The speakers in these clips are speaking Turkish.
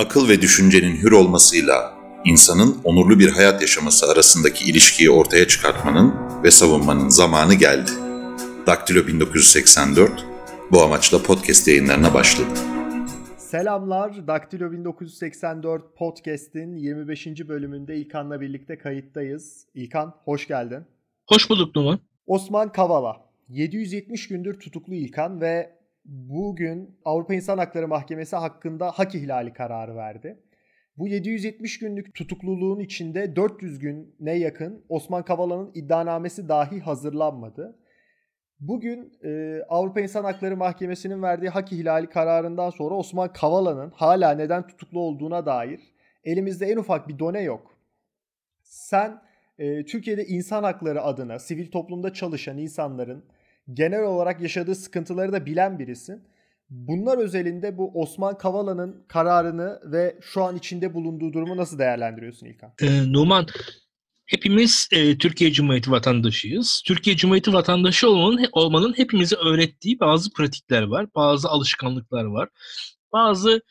akıl ve düşüncenin hür olmasıyla insanın onurlu bir hayat yaşaması arasındaki ilişkiyi ortaya çıkartmanın ve savunmanın zamanı geldi. Daktilo 1984 bu amaçla podcast yayınlarına başladı. Selamlar, Daktilo 1984 podcast'in 25. bölümünde İlkan'la birlikte kayıttayız. İlkan, hoş geldin. Hoş bulduk Numan. Osman Kavala, 770 gündür tutuklu İlkan ve bugün Avrupa İnsan Hakları Mahkemesi hakkında hak ihlali kararı verdi. Bu 770 günlük tutukluluğun içinde 400 güne yakın Osman Kavala'nın iddianamesi dahi hazırlanmadı. Bugün Avrupa İnsan Hakları Mahkemesi'nin verdiği hak ihlali kararından sonra Osman Kavala'nın hala neden tutuklu olduğuna dair elimizde en ufak bir done yok. Sen Türkiye'de insan hakları adına sivil toplumda çalışan insanların genel olarak yaşadığı sıkıntıları da bilen birisin. Bunlar özelinde bu Osman Kavala'nın kararını ve şu an içinde bulunduğu durumu nasıl değerlendiriyorsun İlkan? Numan, hepimiz Türkiye Cumhuriyeti vatandaşıyız. Türkiye Cumhuriyeti vatandaşı olmanın hepimize öğrettiği bazı pratikler var, bazı alışkanlıklar var, bazı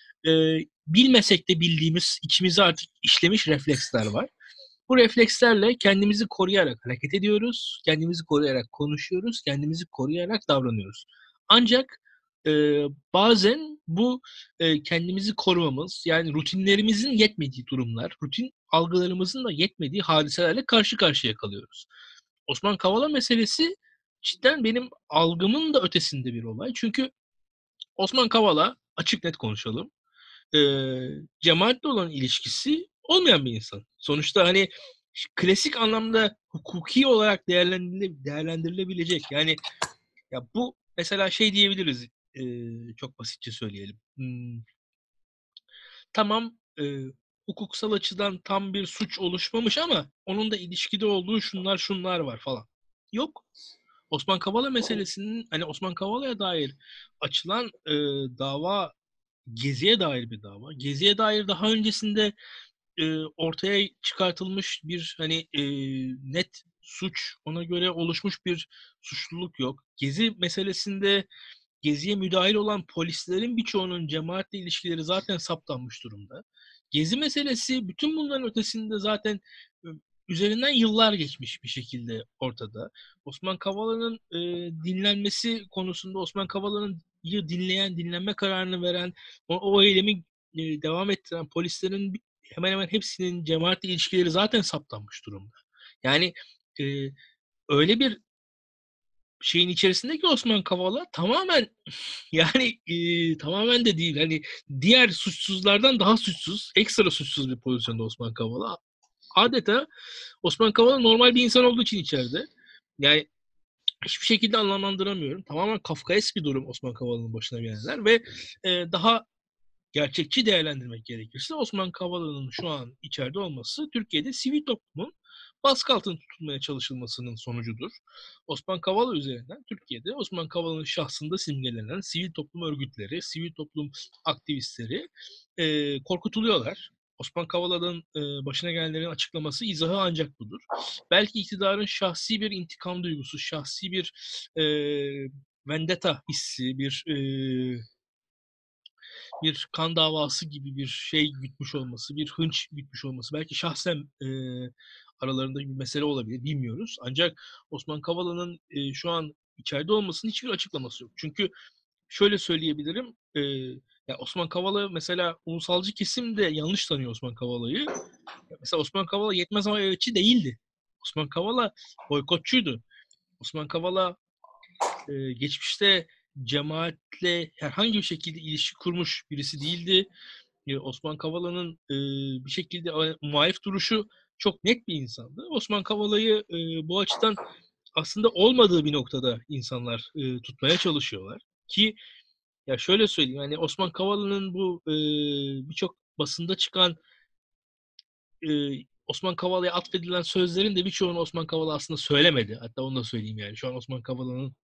bilmesek de bildiğimiz, içimize artık işlemiş refleksler var. Bu reflekslerle kendimizi koruyarak hareket ediyoruz, kendimizi koruyarak konuşuyoruz, kendimizi koruyarak davranıyoruz. Ancak bazen bu kendimizi korumamız, yani rutinlerimizin yetmediği durumlar, rutin algılarımızın da yetmediği hadiselerle karşı karşıya kalıyoruz. Osman Kavala meselesi cidden benim algımın da ötesinde bir olay. Çünkü Osman Kavala, açık net konuşalım, cemaatle olan ilişkisi olmayan bir insan. Sonuçta hani klasik anlamda hukuki olarak değerlendirilebilecek. Yani ya bu mesela şey diyebiliriz, çok basitçe söyleyelim. Tamam, hukuksal açıdan tam bir suç oluşmamış ama onun da ilişkide olduğu şunlar var falan. Yok. Osman Kavala meselesinin, hani Osman Kavala'ya dair açılan dava Gezi'ye dair bir dava. Gezi'ye dair daha öncesinde ortaya çıkartılmış bir hani net suç, ona göre oluşmuş bir suçluluk yok. Gezi meselesinde Gezi'ye müdahil olan polislerin birçoğunun cemaatle ilişkileri zaten saptanmış durumda. Gezi meselesi bütün bunların ötesinde zaten üzerinden yıllar geçmiş bir şekilde ortada. Osman Kavala'nın dinlenmesi konusunda, Osman Kavala'nın dinlenme kararını veren, o eylemi devam ettiren polislerin hemen hemen hepsinin cemaatle ilişkileri zaten saptanmış durumda. Yani öyle bir şeyin içerisindeki Osman Kavala tamamen, yani tamamen de değil, hani diğer suçsuzlardan daha suçsuz, ekstra suçsuz bir pozisyonda Osman Kavala. Adeta Osman Kavala normal bir insan olduğu için içeride. Yani hiçbir şekilde anlamlandıramıyorum. Tamamen kafkaesk bir durum Osman Kavala'nın başına gelenler ve daha gerçekçi değerlendirmek gerekirse Osman Kavala'nın şu an içeride olması Türkiye'de sivil toplumun baskı altında tutulmaya çalışılmasının sonucudur. Osman Kavala üzerinden Türkiye'de Osman Kavala'nın şahsında simgelenen sivil toplum örgütleri, sivil toplum aktivistleri korkutuluyorlar. Osman Kavala'nın başına gelenlerin açıklaması, izahı ancak budur. Belki iktidarın şahsi bir intikam duygusu, şahsi bir vendetta hissi, bir kan davası gibi bir şey gütmüş olması, bir hınç gütmüş olması, belki şahsen aralarında bir mesele olabilir, bilmiyoruz. Ancak Osman Kavala'nın şu an içeride olmasının hiçbir açıklaması yok. Çünkü şöyle söyleyebilirim, ya Osman Kavala mesela ulusalcı kesim de yanlış tanıyor Osman Kavala'yı. Mesela Osman Kavala yetmez ama evetçi değildi. Osman Kavala boykotçuydu. Osman Kavala geçmişte cemaatle herhangi bir şekilde ilişki kurmuş birisi değildi. Osman Kavala'nın bir şekilde muhalif duruşu çok net bir insandı. Osman Kavala'yı bu açıdan aslında olmadığı bir noktada insanlar tutmaya çalışıyorlar. Ki ya şöyle söyleyeyim, yani Osman Kavala'nın bu birçok basında çıkan Osman Kavala'ya atfedilen sözlerin de birçoğunu Osman Kavala aslında söylemedi. Hatta onu da söyleyeyim yani. Şu an Osman Kavala'nın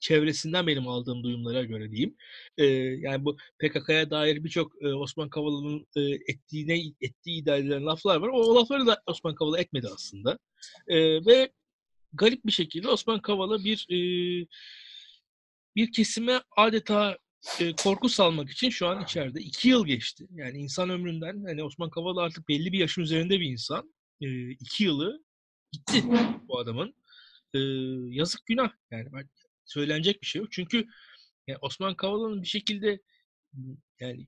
çevresinden benim aldığım duyumlara göre diyeyim. Yani bu PKK'ya dair birçok Osman Kavala'nın ettiği iddia edilen laflar var. O lafları da Osman Kavala etmedi aslında. Ve garip bir şekilde Osman Kavala bir kesime adeta korku salmak için şu an içeride. 2 yıl geçti. Yani insan ömründen, hani Osman Kavala artık belli bir yaşın üzerinde bir insan. 2 yılı gitti bu adamın. Yazık, günah. Yani söylenecek bir şey yok. Çünkü yani Osman Kavala'nın bir şekilde yani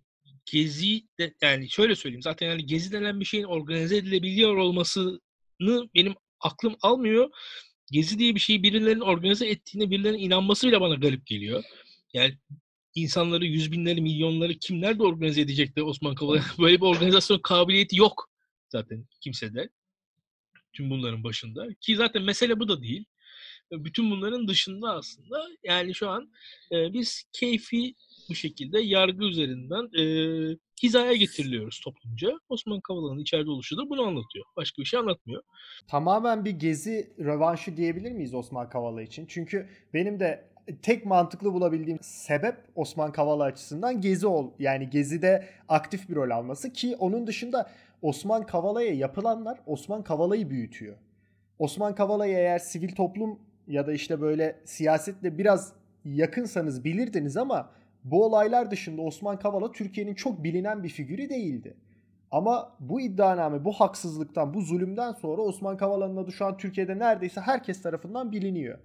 Gezi de, yani şöyle söyleyeyim, zaten yani Gezi denen bir şeyin organize edilebiliyor olmasını benim aklım almıyor. Gezi diye bir şeyi birilerinin organize ettiğine birilerinin inanması bile bana garip geliyor. Yani insanları, yüz binleri, milyonları kimler de organize edecekti Osman Kavala? Böyle bir organizasyon kabiliyeti yok zaten kimsede. Tüm bunların başında. Ki zaten mesele bu da değil. Bütün bunların dışında aslında yani şu an biz keyfi bu şekilde yargı üzerinden hizaya getiriliyoruz toplumca. Osman Kavala'nın içeride oluşu da bunu anlatıyor. Başka bir şey anlatmıyor. Tamamen bir Gezi rövanşı diyebilir miyiz Osman Kavala için? Çünkü benim de tek mantıklı bulabildiğim sebep Osman Kavala açısından yani Gezi'de aktif bir rol alması, ki onun dışında Osman Kavala'ya yapılanlar Osman Kavala'yı büyütüyor. Osman Kavala'yı eğer sivil toplum ya da işte böyle siyasetle biraz yakınsanız bilirdiniz ama bu olaylar dışında Osman Kavala Türkiye'nin çok bilinen bir figürü değildi. Ama bu iddianame, bu haksızlıktan, bu zulümden sonra Osman Kavala'nın adı şu an Türkiye'de neredeyse herkes tarafından biliniyor.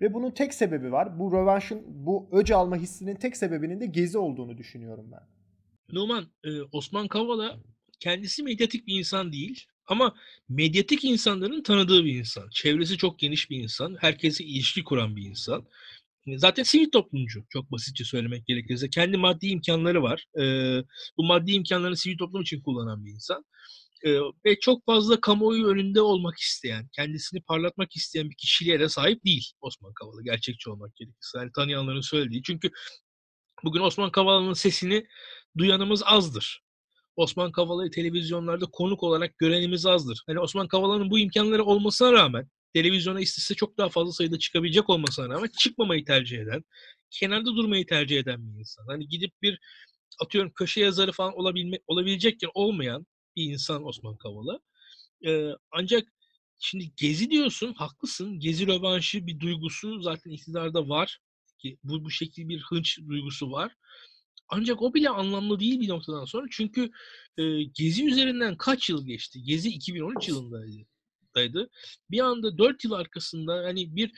Ve bunun tek sebebi var. Bu rövanşın, bu öc alma hissinin tek sebebinin de Gezi olduğunu düşünüyorum ben. Numan, Osman Kavala kendisi medyatik bir insan değil. Ama medyatik insanların tanıdığı bir insan. Çevresi çok geniş bir insan. Herkese ilişki kuran bir insan. Zaten sivil toplumcu. Çok basitçe söylemek gerekirse. Kendi maddi imkanları var. Bu maddi imkanlarını sivil toplum için kullanan bir insan. Ve çok fazla kamuoyu önünde olmak isteyen, kendisini parlatmak isteyen bir kişiliğe de sahip değil Osman Kavala. Gerçekçi olmak gerekirse. Yani tanıyanların söylediği. Çünkü bugün Osman Kavala'nın sesini duyanımız azdır. Osman Kavala'yı televizyonlarda konuk olarak görenimiz azdır. Hani Osman Kavala'nın bu imkanları olmasına rağmen, televizyona istese çok daha fazla sayıda çıkabilecek olmasına rağmen çıkmamayı tercih eden, kenarda durmayı tercih eden bir insan. Hani gidip bir atıyorum köşe yazarı falan olabilecekken olmayan bir insan Osman Kavala. Ancak şimdi Gezi diyorsun, haklısın. Gezi rövanşı bir duygusu zaten iktidarda var. Bu şekilde bir hınç duygusu var. Ancak o bile anlamlı değil bir noktadan sonra. Çünkü Gezi üzerinden kaç yıl geçti? Gezi 2013 yılındaydı. Bir anda 4 yıl arkasında hani bir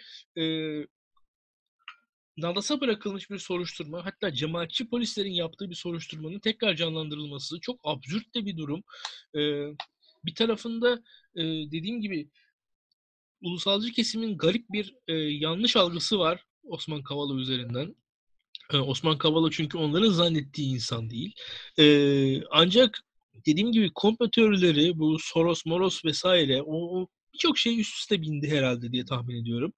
nalasa bırakılmış bir soruşturma, hatta cemaatçi polislerin yaptığı bir soruşturmanın tekrar canlandırılması çok absürt de bir durum. Bir tarafında dediğim gibi ulusalcı kesimin garip bir yanlış algısı var Osman Kavala üzerinden. Osman Kavala çünkü onların zannettiği insan değil. Ancak dediğim gibi komplo teorileri, bu Soros, Moros vesaire o birçok şey üst üste bindi herhalde diye tahmin ediyorum.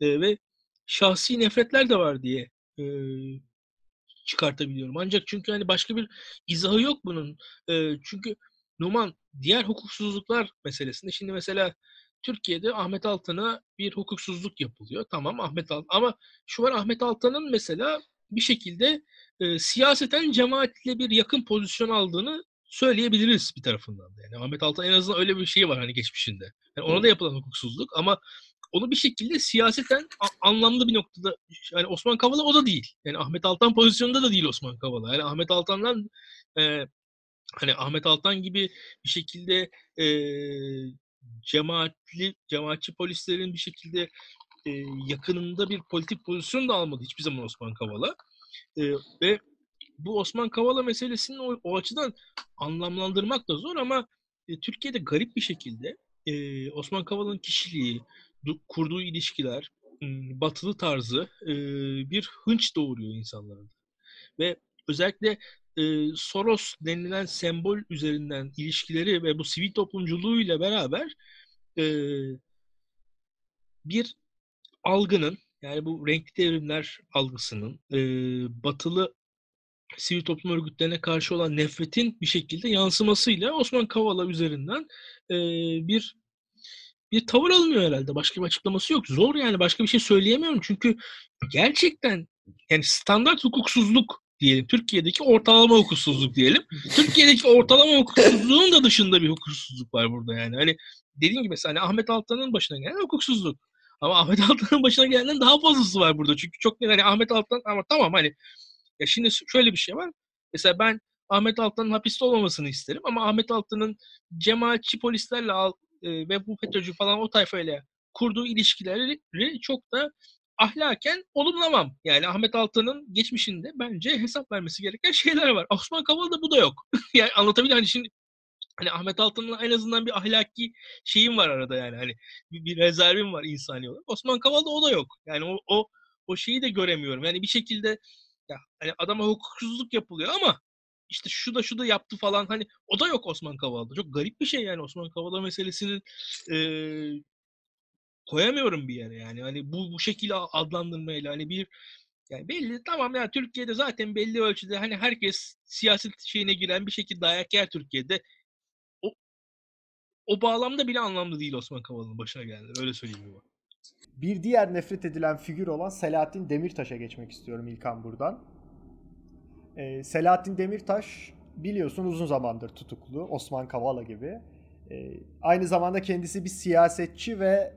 Ve şahsi nefretler de var diye çıkartabiliyorum. Ancak çünkü hani başka bir izahı yok bunun. Çünkü Numan, diğer hukuksuzluklar meselesinde şimdi mesela Türkiye'de Ahmet Altan'a bir hukuksuzluk yapılıyor. Tamam, Ahmet Altan, ama şu var, Ahmet Altan'ın mesela bir şekilde siyaseten cemaatle bir yakın pozisyon aldığını söyleyebiliriz bir tarafından da. Yani Ahmet Altan en azından öyle bir şey var hani geçmişinde. Yani ona da yapılan hukuksuzluk ama onu bir şekilde siyaseten anlamlı bir noktada, yani Osman Kavala o da değil. Yani Ahmet Altan pozisyonunda da değil Osman Kavala. Yani Ahmet Altan'dan hani Ahmet Altan gibi bir şekilde cemaatçi polislerin bir şekilde yakınında bir politik pozisyon da almadı hiçbir zaman Osman Kavala. Ve bu Osman Kavala meselesini o açıdan anlamlandırmak da zor ama Türkiye'de garip bir şekilde Osman Kavala'nın kişiliği, kurduğu ilişkiler, batılı tarzı bir hınç doğuruyor insanlarda. Ve özellikle Soros denilen sembol üzerinden ilişkileri ve bu sivil toplumculuğuyla beraber bir algının, yani bu renkli devrimler algısının, batılı sivil toplum örgütlerine karşı olan nefretin bir şekilde yansımasıyla Osman Kavala üzerinden bir tavır alınıyor herhalde. Başka bir açıklaması yok. Zor yani. Başka bir şey söyleyemiyorum. Çünkü gerçekten yani standart hukuksuzluk diyelim. Türkiye'deki ortalama hukuksuzluk diyelim. Türkiye'deki ortalama hukuksuzluğun da dışında bir hukuksuzluk var burada yani. Hani dediğim gibi mesela hani Ahmet Altan'ın başına gelen hukuksuzluk. Ama Ahmet Altan'ın başına gelenden daha fazlası var burada. Çünkü çok hani Ahmet Altan, ama tamam hani Ya şimdi şöyle bir şey var. Mesela ben Ahmet Altan'ın hapiste olmamasını isterim ama Ahmet Altan'ın cemaatçi polislerle ve bu FETÖ'cü falan o tayfayla kurduğu ilişkileri çok da ahlaken olumlamam. Yani Ahmet Altan'ın geçmişinde bence hesap vermesi gereken şeyler var. Osman Kavala'da bu da yok. Yani anlatabiliyor muyum? Hani şimdi hani Ahmet Altan'la en azından bir ahlaki şeyim var arada yani. Hani bir rezervim var insani olarak. Osman Kavala'da o da yok. Yani o şeyi de göremiyorum. Yani bir şekilde ya hani adama hukuksuzluk yapılıyor ama işte şu da yaptı falan hani o da yok Osman Kavala'da. Çok garip bir şey yani Osman Kavala meselesinin koyamıyorum bir yere yani. Hani bu şekilde adlandırmayla hani bir yani belli tamam ya yani Türkiye'de zaten belli ölçüde hani herkes siyaset şeyine giren bir şekilde dayak yer Türkiye'de. O bağlamda bile anlamlı değil Osman Kavala'nın başına geldi. Öyle söyleyeyim ben. Bir diğer nefret edilen figür olan Selahattin Demirtaş'a geçmek istiyorum İlkan buradan. Selahattin Demirtaş biliyorsun uzun zamandır tutuklu. Osman Kavala gibi. Aynı zamanda kendisi bir siyasetçi ve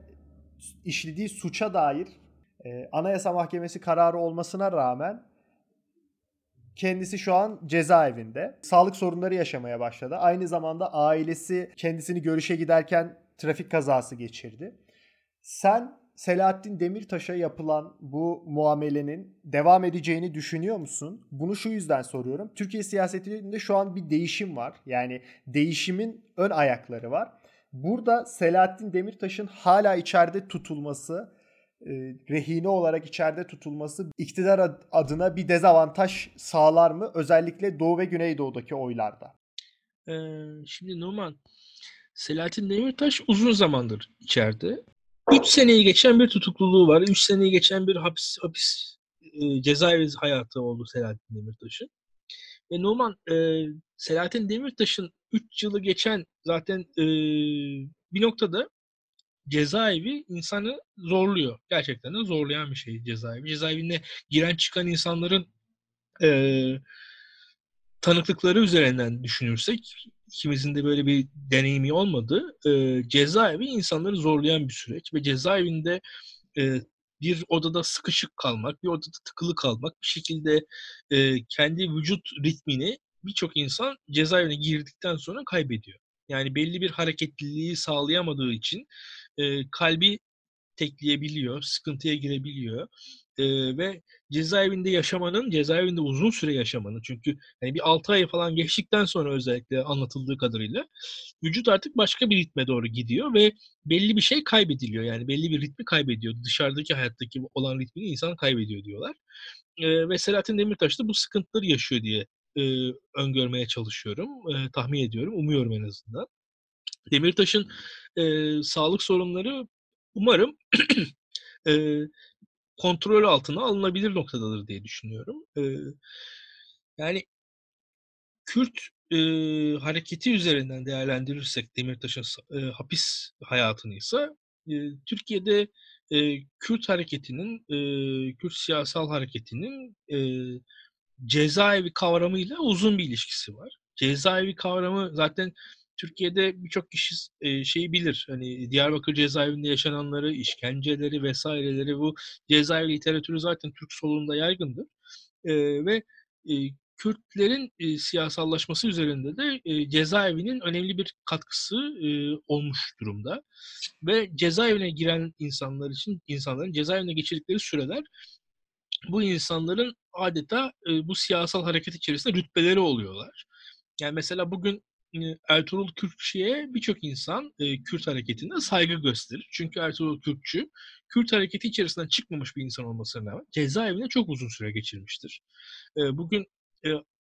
işlediği suça dair Anayasa Mahkemesi kararı olmasına rağmen kendisi şu an cezaevinde. Sağlık sorunları yaşamaya başladı. Aynı zamanda ailesi kendisini görüşe giderken trafik kazası geçirdi. Sen Selahattin Demirtaş'a yapılan bu muamelenin devam edeceğini düşünüyor musun? Bunu şu yüzden soruyorum. Türkiye siyasetinde şu an bir değişim var. Yani değişimin ön ayakları var. Burada Selahattin Demirtaş'ın hala içeride tutulması, rehine olarak içeride tutulması iktidar adına bir dezavantaj sağlar mı? Özellikle Doğu ve Güneydoğu'daki oylarda. Şimdi Numan, Selahattin Demirtaş uzun zamandır içeride. 3 seneyi geçen bir tutukluluğu var. 3 seneyi geçen bir hapis cezaevi hayatı oldu Selahattin Demirtaş'ın. Ve Numan, Selahattin Demirtaş'ın 3 yılı geçen zaten bir noktada cezaevi insanı zorluyor. Gerçekten de zorlayan bir şey cezaevi. Cezaevine giren çıkan insanların tanıklıkları üzerinden düşünürsek, ikimizin de böyle bir deneyimi olmadı. Cezaevi insanları zorlayan bir süreç ve cezaevinde bir odada sıkışık kalmak, bir odada tıkılı kalmak, bir şekilde kendi vücut ritmini birçok insan cezaevine girdikten sonra kaybediyor. Yani belli bir hareketliliği sağlayamadığı için kalbi tekleyebiliyor, sıkıntıya girebiliyor ve cezaevinde yaşamanın, cezaevinde uzun süre yaşamanın çünkü yani bir 6 ay falan geçtikten sonra özellikle anlatıldığı kadarıyla vücut artık başka bir ritme doğru gidiyor ve belli bir şey kaybediliyor. Yani belli bir ritmi kaybediyor. Dışarıdaki hayattaki olan ritmini insan kaybediyor diyorlar. Ve Selahattin Demirtaş da bu sıkıntıları yaşıyor diye öngörmeye çalışıyorum. Tahmin ediyorum. Umuyorum en azından. Demirtaş'ın sağlık sorunları umarım kontrol altına alınabilir noktadadır diye düşünüyorum. Yani Kürt hareketi üzerinden değerlendirirsek Demirtaş'ın hapis hayatınıysa Türkiye'de Kürt hareketinin, Kürt siyasal hareketinin cezaevi kavramıyla uzun bir ilişkisi var. Cezaevi kavramı zaten Türkiye'de birçok kişi şeyi bilir. Hani Diyarbakır cezaevinde yaşananları, işkenceleri vesaireleri bu cezaevi literatürü zaten Türk solunda yaygındır. Ve Kürtlerin siyasallaşması üzerinde de cezaevinin önemli bir katkısı olmuş durumda. Ve cezaevine giren insanlar için, insanların cezaevine geçirdikleri süreler bu insanların adeta bu siyasal hareket içerisinde rütbeleri oluyorlar. Yani mesela bugün Ertuğrul Kürkçü'ye birçok insan Kürt hareketine saygı gösterir. Çünkü Ertuğrul Kürkçü, Kürt hareketi içerisinden çıkmamış bir insan olmasına rağmen cezaevine çok uzun süre geçirmiştir. Bugün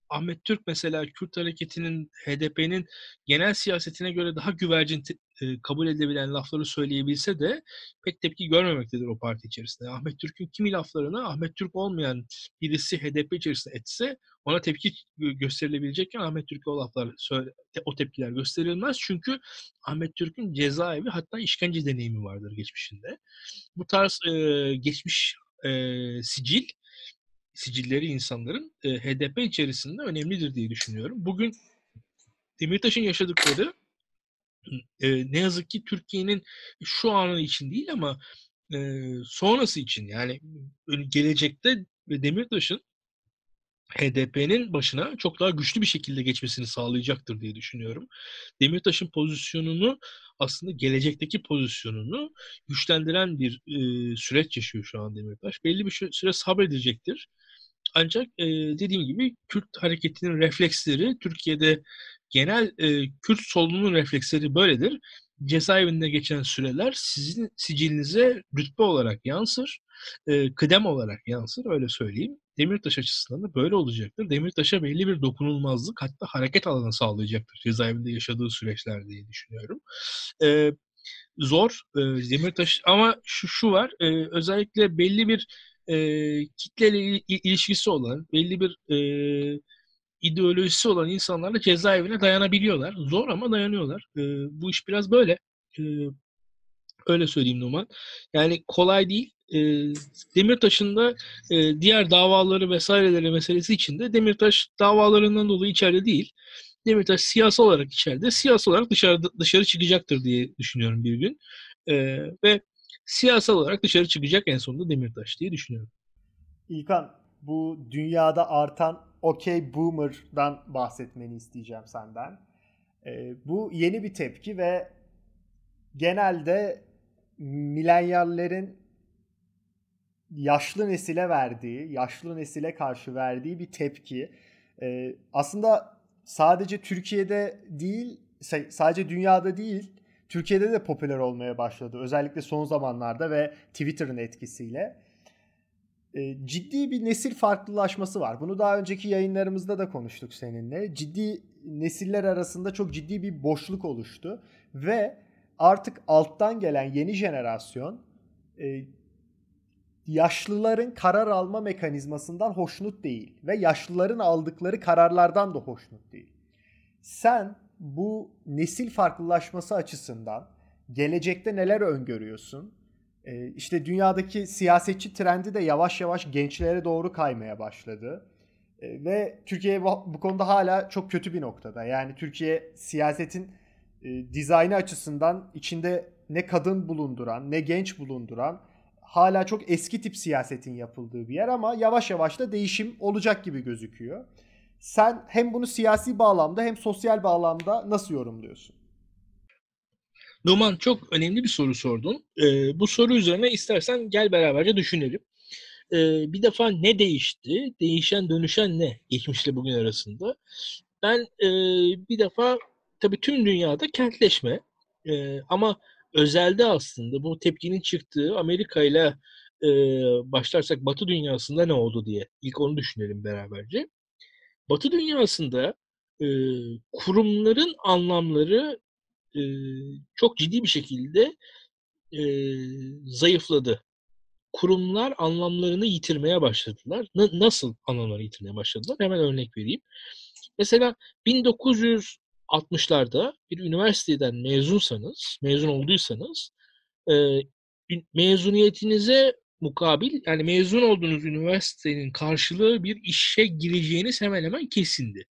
Ahmet Türk mesela Kürt hareketinin, HDP'nin genel siyasetine göre daha güvercin kabul edilebilen lafları söyleyebilse de pek tepki görmemektedir o parti içerisinde. Ahmet Türk'ün kimi laflarını Ahmet Türk olmayan birisi HDP içerisinde etse ona tepki gösterilebilecekken Ahmet Türk'e o laflar, o tepkiler gösterilmez. Çünkü Ahmet Türk'ün cezaevi hatta işkence deneyimi vardır geçmişinde. Bu tarz geçmiş sicilleri insanların HDP içerisinde önemlidir diye düşünüyorum. Bugün Demirtaş'ın yaşadıkları ne yazık ki Türkiye'nin şu anı için değil ama sonrası için yani gelecekte Demirtaş'ın HDP'nin başına çok daha güçlü bir şekilde geçmesini sağlayacaktır diye düşünüyorum. Demirtaş'ın pozisyonunu, aslında gelecekteki pozisyonunu güçlendiren bir süreç yaşıyor şu an Demirtaş. Belli bir süre sabredecektir. Ancak dediğim gibi Kürt hareketinin refleksleri, Türkiye'de genel Kürt solunun refleksleri böyledir. Cezaevinde geçen süreler sizin sicilinize rütbe olarak yansır, kıdem olarak yansır, öyle söyleyeyim. Demirtaş açısından da böyle olacaktır. Demirtaş'a belli bir dokunulmazlık, hatta hareket alanı sağlayacaktır cezaevinde yaşadığı süreçler diye düşünüyorum. Zor Demirtaş, ama şu var, özellikle belli bir kitleyle ilişkisi olan, belli bir ideolojisi olan insanlarla cezaevine dayanabiliyorlar. Zor ama dayanıyorlar. Bu iş biraz böyle. Öyle söyleyeyim Numan. Yani kolay değil. Demirtaş'ın da diğer davaları vesaireleri meselesi içinde, Demirtaş davalarından dolayı içeride değil. Demirtaş siyasi olarak içeride, siyasi olarak dışarı çıkacaktır diye düşünüyorum bir gün. Ve siyasal olarak dışarı çıkacak en sonunda Demirtaş diye düşünüyorum. İlkan, bu dünyada artan okey boomer'dan bahsetmeni isteyeceğim senden. Bu yeni bir tepki ve genelde milenyallerin yaşlı nesile verdiği, yaşlı nesile karşı verdiği bir tepki. Aslında sadece Türkiye'de değil, sadece dünyada değil, Türkiye'de de popüler olmaya başladı. Özellikle son zamanlarda ve Twitter'ın etkisiyle. Ciddi bir nesil farklılaşması var. Bunu daha önceki yayınlarımızda da konuştuk seninle. Ciddi nesiller arasında çok ciddi bir boşluk oluştu. Ve artık alttan gelen yeni jenerasyon yaşlıların karar alma mekanizmasından hoşnut değil. Ve yaşlıların aldıkları kararlardan da hoşnut değil. Sen bu nesil farklılaşması açısından gelecekte neler öngörüyorsun? İşte dünyadaki siyasetçi trendi de yavaş yavaş gençlere doğru kaymaya başladı. Ve Türkiye bu konuda hala çok kötü bir noktada. Yani Türkiye siyasetin dizaynı açısından içinde ne kadın bulunduran, ne genç bulunduran, hala çok eski tip siyasetin yapıldığı bir yer, ama yavaş yavaş da değişim olacak gibi gözüküyor. Sen hem bunu siyasi bağlamda hem sosyal bağlamda nasıl yorumluyorsun? Numan, çok önemli bir soru sordun. Bu soru üzerine istersen gel beraberce düşünelim. Bir defa ne değişti? Değişen, dönüşen ne geçmişle bugün arasında? Ben bir defa tabii tüm dünyada kentleşme, ama özelde aslında bu tepkinin çıktığı Amerika ile başlarsak Batı dünyasında ne oldu diye ilk onu düşünelim beraberce. Batı dünyasında kurumların anlamları çok ciddi bir şekilde zayıfladı. Kurumlar anlamlarını yitirmeye başladılar. Nasıl anlamlarını yitirmeye başladılar? Hemen örnek vereyim. Mesela 1960'larda bir üniversiteden mezun olduysanız mezuniyetinize mukabil, yani mezun olduğunuz üniversitenin karşılığı bir işe gireceğiniz hemen hemen kesindi.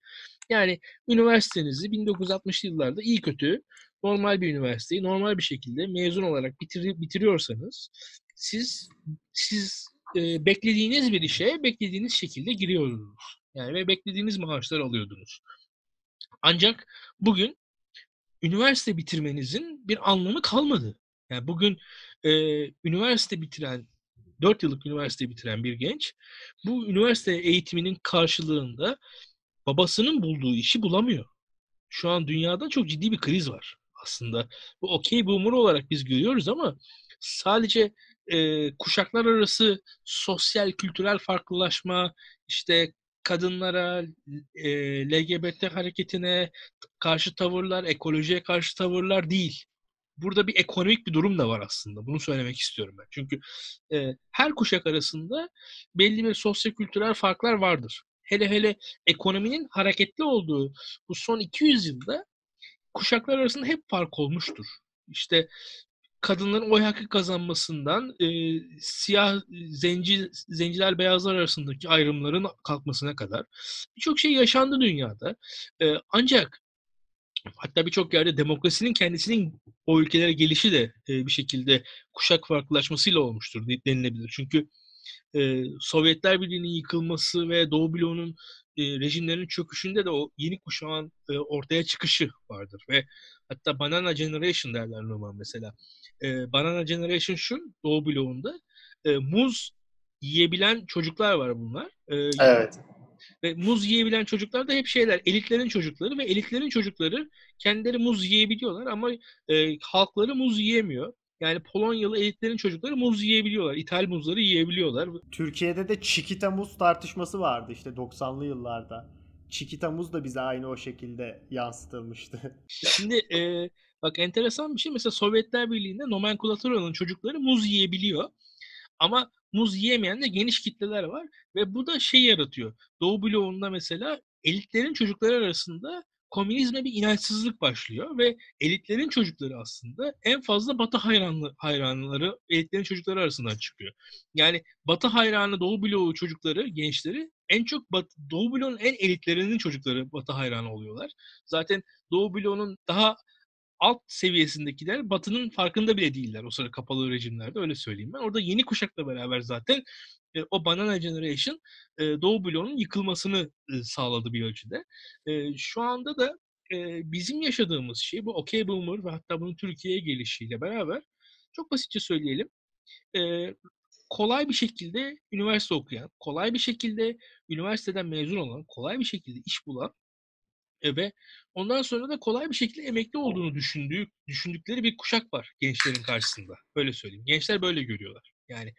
Yani üniversitenizi 1960'lı yıllarda iyi kötü normal bir üniversiteyi normal bir şekilde mezun olarak bitiriyorsanız siz beklediğiniz bir işe beklediğiniz şekilde giriyordunuz. Yani ve beklediğiniz maaşlar alıyordunuz. Ancak bugün üniversite bitirmenizin bir anlamı kalmadı. Yani bugün üniversite bitiren, 4 yıllık üniversite bitiren bir genç bu üniversite eğitiminin karşılığında babasının bulduğu işi bulamıyor. Şu an dünyada çok ciddi bir kriz var aslında. Bu okey boomer olarak biz görüyoruz, ama sadece kuşaklar arası sosyal kültürel farklılaşma, işte kadınlara, LGBT hareketine karşı tavırlar, ekolojiye karşı tavırlar değil. Burada bir ekonomik bir durum da var aslında. Bunu söylemek istiyorum ben. Çünkü her kuşak arasında belli bir sosyo-kültürel farklar vardır. Hele ekonominin hareketli olduğu bu son 200 yılda kuşaklar arasında hep fark olmuştur. İşte kadınların oy hakkı kazanmasından siyah zenciler beyazlar arasındaki ayrımların kalkmasına kadar birçok şey yaşandı dünyada. Ancak hatta birçok yerde demokrasinin kendisinin o ülkelere gelişi de bir şekilde kuşak farklılaşmasıyla olmuştur denilebilir. Çünkü Sovyetler Birliği'nin yıkılması ve Doğu Bloğu'nun rejimlerin çöküşünde de o yeni kuşağın ortaya çıkışı vardır. Ve hatta Banana Generation derler normal mesela. Banana Generation şu, Doğu Bloğu'nda muz yiyebilen çocuklar var bunlar. Evet. Ve muz yiyebilen çocuklar da hep şeyler, elitlerin çocukları ve elitlerin çocukları kendileri muz yiyebiliyorlar ama halkları muz yiyemiyor. Yani Polonyalı elitlerin çocukları muz yiyebiliyorlar. İthal muzları yiyebiliyorlar. Türkiye'de de Çikita muz tartışması vardı işte 90'lı yıllarda. Çikita muz da bize aynı o şekilde yansıtılmıştı. Şimdi bak enteresan bir şey. Mesela Sovyetler Birliği'nde nomenklatör olan çocukları muz yiyebiliyor. Ama muz yiyemeyen de geniş kitleler var. Ve bu da şey yaratıyor. Doğu bloğunda mesela elitlerin çocukları arasında komünizme bir inançsızlık başlıyor ve elitlerin çocukları aslında en fazla Batı hayranları elitlerin çocukları arasından çıkıyor. Yani Batı hayranı Doğu bloğu çocukları, gençleri en çok Doğu bloğunun en elitlerinin çocukları Batı hayranı oluyorlar. Zaten Doğu bloğunun daha alt seviyesindekiler Batı'nın farkında bile değiller o sırada kapalı rejimlerde, öyle söyleyeyim ben. Orada yeni kuşakla beraber zaten o Banana Generation Doğu bloğunun yıkılmasını sağladı bir ölçüde. Şu anda da bizim yaşadığımız şey bu OK Boomer ve hatta bunun Türkiye'ye gelişiyle beraber çok basitçe söyleyelim. Kolay bir şekilde üniversite okuyan, kolay bir şekilde üniversiteden mezun olan, kolay bir şekilde iş bulan ve ondan sonra da kolay bir şekilde emekli olduğunu düşündükleri bir kuşak var gençlerin karşısında. Öyle söyleyeyim. Gençler böyle görüyorlar. Yani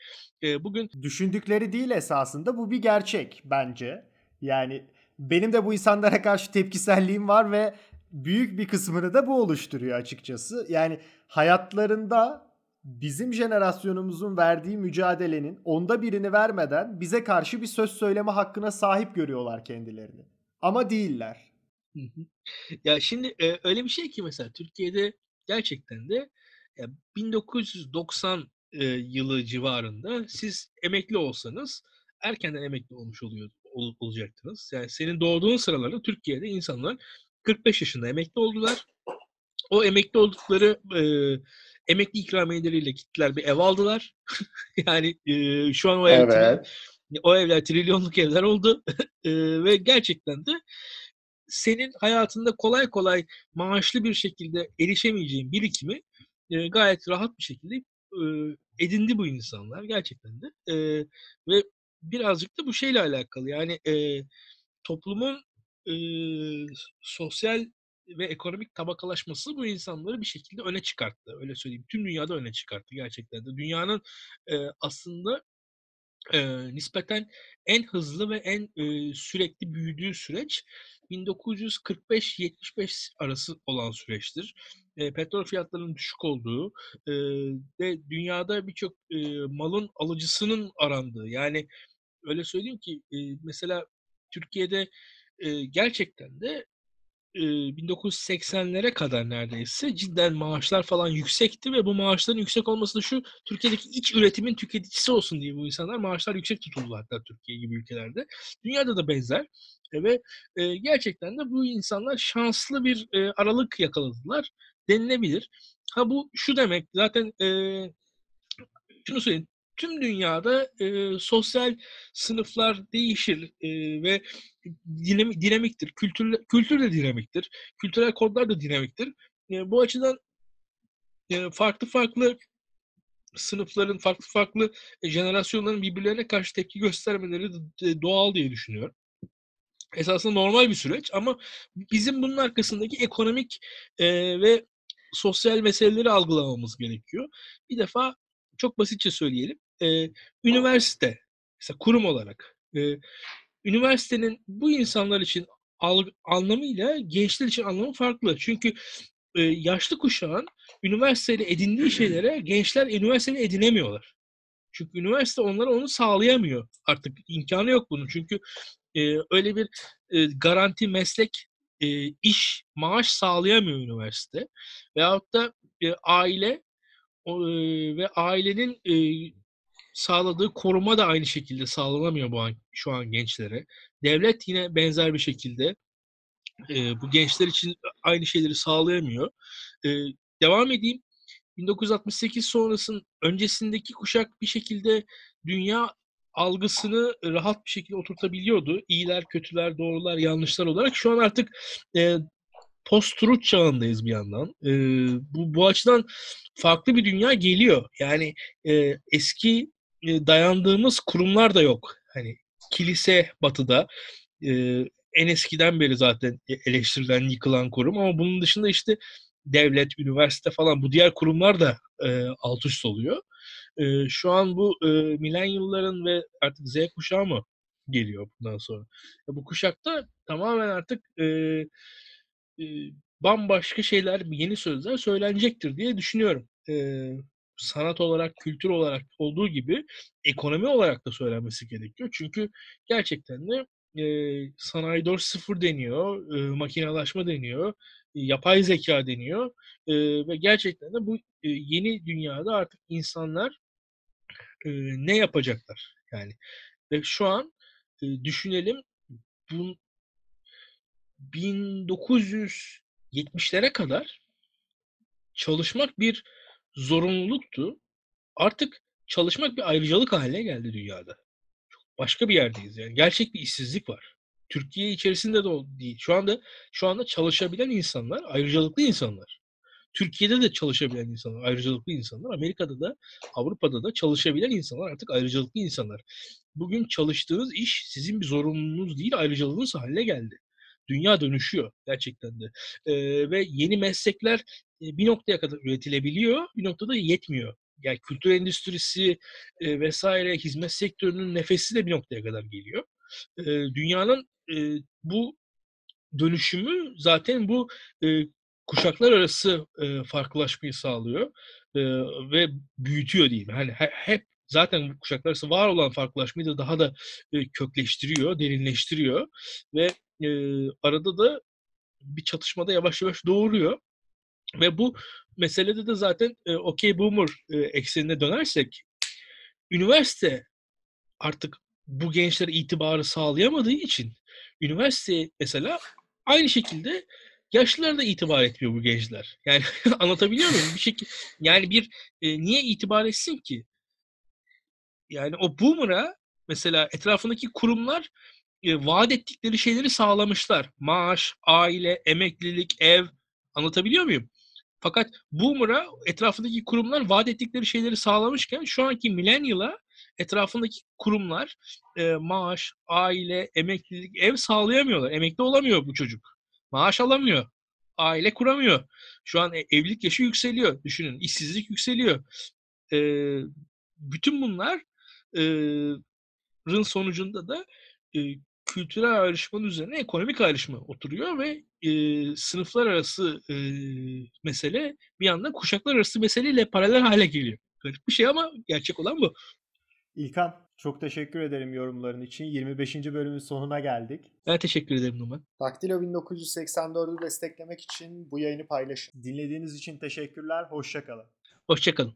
bugün düşündükleri değil esasında, bu bir gerçek bence. Yani benim de bu insanlara karşı tepkiselliğim var ve büyük bir kısmını da bu oluşturuyor açıkçası. Yani hayatlarında bizim jenerasyonumuzun verdiği mücadelenin onda birini vermeden bize karşı bir söz söyleme hakkına sahip görüyorlar kendilerini. Ama değiller. Ya şimdi öyle bir şey ki mesela Türkiye'de gerçekten de 1990 yılı civarında siz emekli olsanız erkenden emekli olmuş olacaktınız. Yani senin doğduğun sıralarda Türkiye'de insanlar 45 yaşında emekli oldular. O emekli oldukları emekli ikramiyeleriyle gittiler bir ev aldılar. Yani şu an o ev, evet. O evler trilyonluk evler oldu ve gerçekten de senin hayatında kolay kolay maaşlı bir şekilde erişemeyeceğin birikimi gayet rahat bir şekilde edindi bu insanlar gerçekten de. Ve birazcık da bu şeyle alakalı. Yani toplumun sosyal ve ekonomik tabakalaşması bu insanları bir şekilde öne çıkarttı. Öyle söyleyeyim. Tüm dünyada öne çıkarttı gerçekten de. Dünyanın aslında nispeten en hızlı ve en sürekli büyüdüğü süreç 1945-75 arası olan süreçtir. Petrol fiyatlarının düşük olduğu ve dünyada birçok malın alıcısının arandığı. Yani öyle söyleyeyim ki mesela Türkiye'de gerçekten de 1980'lere kadar neredeyse cidden maaşlar falan yüksekti ve bu maaşların yüksek olması da şu, Türkiye'deki iç üretimin tüketicisi olsun diye bu insanlar maaşlar yüksek tutuldu hatta Türkiye gibi ülkelerde. Dünyada da benzer ve gerçekten de bu insanlar şanslı bir aralık yakaladılar denilebilir. Ha bu şu demek zaten şunu söyleyeyim. Tüm dünyada sosyal sınıflar değişir ve dinamiktir. Kültür de dinamiktir. Kültürel kodlar da dinamiktir. Bu açıdan farklı farklı sınıfların, farklı farklı jenerasyonların birbirlerine karşı tepki göstermeleri doğal diye düşünüyorum. Esasında normal bir süreç ama bizim bunun arkasındaki ekonomik ve sosyal meseleleri algılamamız gerekiyor. Bir defa çok basitçe söyleyelim. Üniversite, mesela kurum olarak üniversitenin bu insanlar için anlamıyla gençler için anlamı farklı. Çünkü yaşlı kuşağın üniversiteyle edindiği şeylere gençler üniversiteyle edinemiyorlar. Çünkü üniversite onlara onu sağlayamıyor. Artık imkanı yok bunun. Çünkü öyle bir garanti meslek, iş, maaş sağlayamıyor üniversite. Veyahut da aile ve ailenin sağladığı koruma da aynı şekilde sağlanamıyor şu an gençlere. Devlet yine benzer bir şekilde bu gençler için aynı şeyleri sağlayamıyor. Devam edeyim. 1968 öncesindeki kuşak bir şekilde dünya algısını rahat bir şekilde oturtabiliyordu. İyiler, kötüler, doğrular, yanlışlar olarak. Şu an artık post-truth çağındayız bir yandan. Bu açıdan farklı bir dünya geliyor. Yani eski dayandığımız kurumlar da yok. Hani kilise batıda en eskiden beri zaten eleştirilen, yıkılan kurum, ama bunun dışında işte devlet, üniversite falan bu diğer kurumlar da alt üst oluyor. Şu an bu milenyumların ve artık Z kuşağı mı geliyor bundan sonra? Bu kuşakta tamamen artık bambaşka şeyler, yeni sözler söylenecektir diye düşünüyorum. Sanat olarak, kültür olarak olduğu gibi ekonomi olarak da söylenmesi gerekiyor. Çünkü gerçekten de sanayi 4.0 deniyor, makinalaşma deniyor, yapay zeka deniyor ve gerçekten de bu yeni dünyada artık insanlar ne yapacaklar yani. Ve şu an düşünelim, bu 1970'lere kadar çalışmak bir zorunluluktu. Artık çalışmak bir ayrıcalık haline geldi dünyada. Başka bir yerdeyiz yani. Gerçek bir işsizlik var. Türkiye içerisinde de değil. Şu anda çalışabilen insanlar ayrıcalıklı insanlar. Türkiye'de de çalışabilen insanlar ayrıcalıklı insanlar. Amerika'da da, Avrupa'da da çalışabilen insanlar artık ayrıcalıklı insanlar. Bugün çalıştığınız iş sizin bir zorunluluğunuz değil, ayrıcalığınız haline geldi. Dünya dönüşüyor gerçekten de. Ve yeni meslekler bir noktaya kadar üretilebiliyor, bir noktada yetmiyor. Yani kültür endüstrisi vesaire, hizmet sektörünün nefesi de bir noktaya kadar geliyor. Dünyanın bu dönüşümü zaten bu kuşaklar arası farklılaşmayı sağlıyor ve büyütüyor diyeyim. Hani hep zaten kuşaklar arası var olan farklılaşmayı da daha da kökleştiriyor, derinleştiriyor ve arada da bir çatışmada yavaş yavaş doğuruyor. Ve bu meselede de zaten okey boomer eksenine dönersek, üniversite artık bu gençlere itibarı sağlayamadığı için üniversite mesela aynı şekilde yaşlılara da itibar etmiyor bu gençler. Yani anlatabiliyor muyum? Bir şekilde yani bir niye itibar etsin ki? Yani o boomer'a mesela etrafındaki kurumlar vaat ettikleri şeyleri sağlamışlar. Maaş, aile, emeklilik, ev. Anlatabiliyor muyum? Fakat boomer'a etrafındaki kurumlar vaat ettikleri şeyleri sağlamışken şu anki millennial'a etrafındaki kurumlar maaş, aile, emeklilik, ev sağlayamıyorlar. Emekli olamıyor bu çocuk. Maaş alamıyor. Aile kuramıyor. Şu an evlilik yaşı yükseliyor. Düşünün. İşsizlik yükseliyor. Bütün bunların sonucunda da kültürel ayrışmanın üzerine ekonomik ayrışma oturuyor ve sınıflar arası mesele bir yandan kuşaklar arası meseleyle paralel hale geliyor. Garip bir şey ama gerçek olan bu. İlkan, çok teşekkür ederim yorumların için. 25. bölümün sonuna geldik. Ben teşekkür ederim Numan. Daktilo 1984'ü desteklemek için bu yayını paylaşın. Dinlediğiniz için teşekkürler. Hoşça kalın. Hoşça kalın.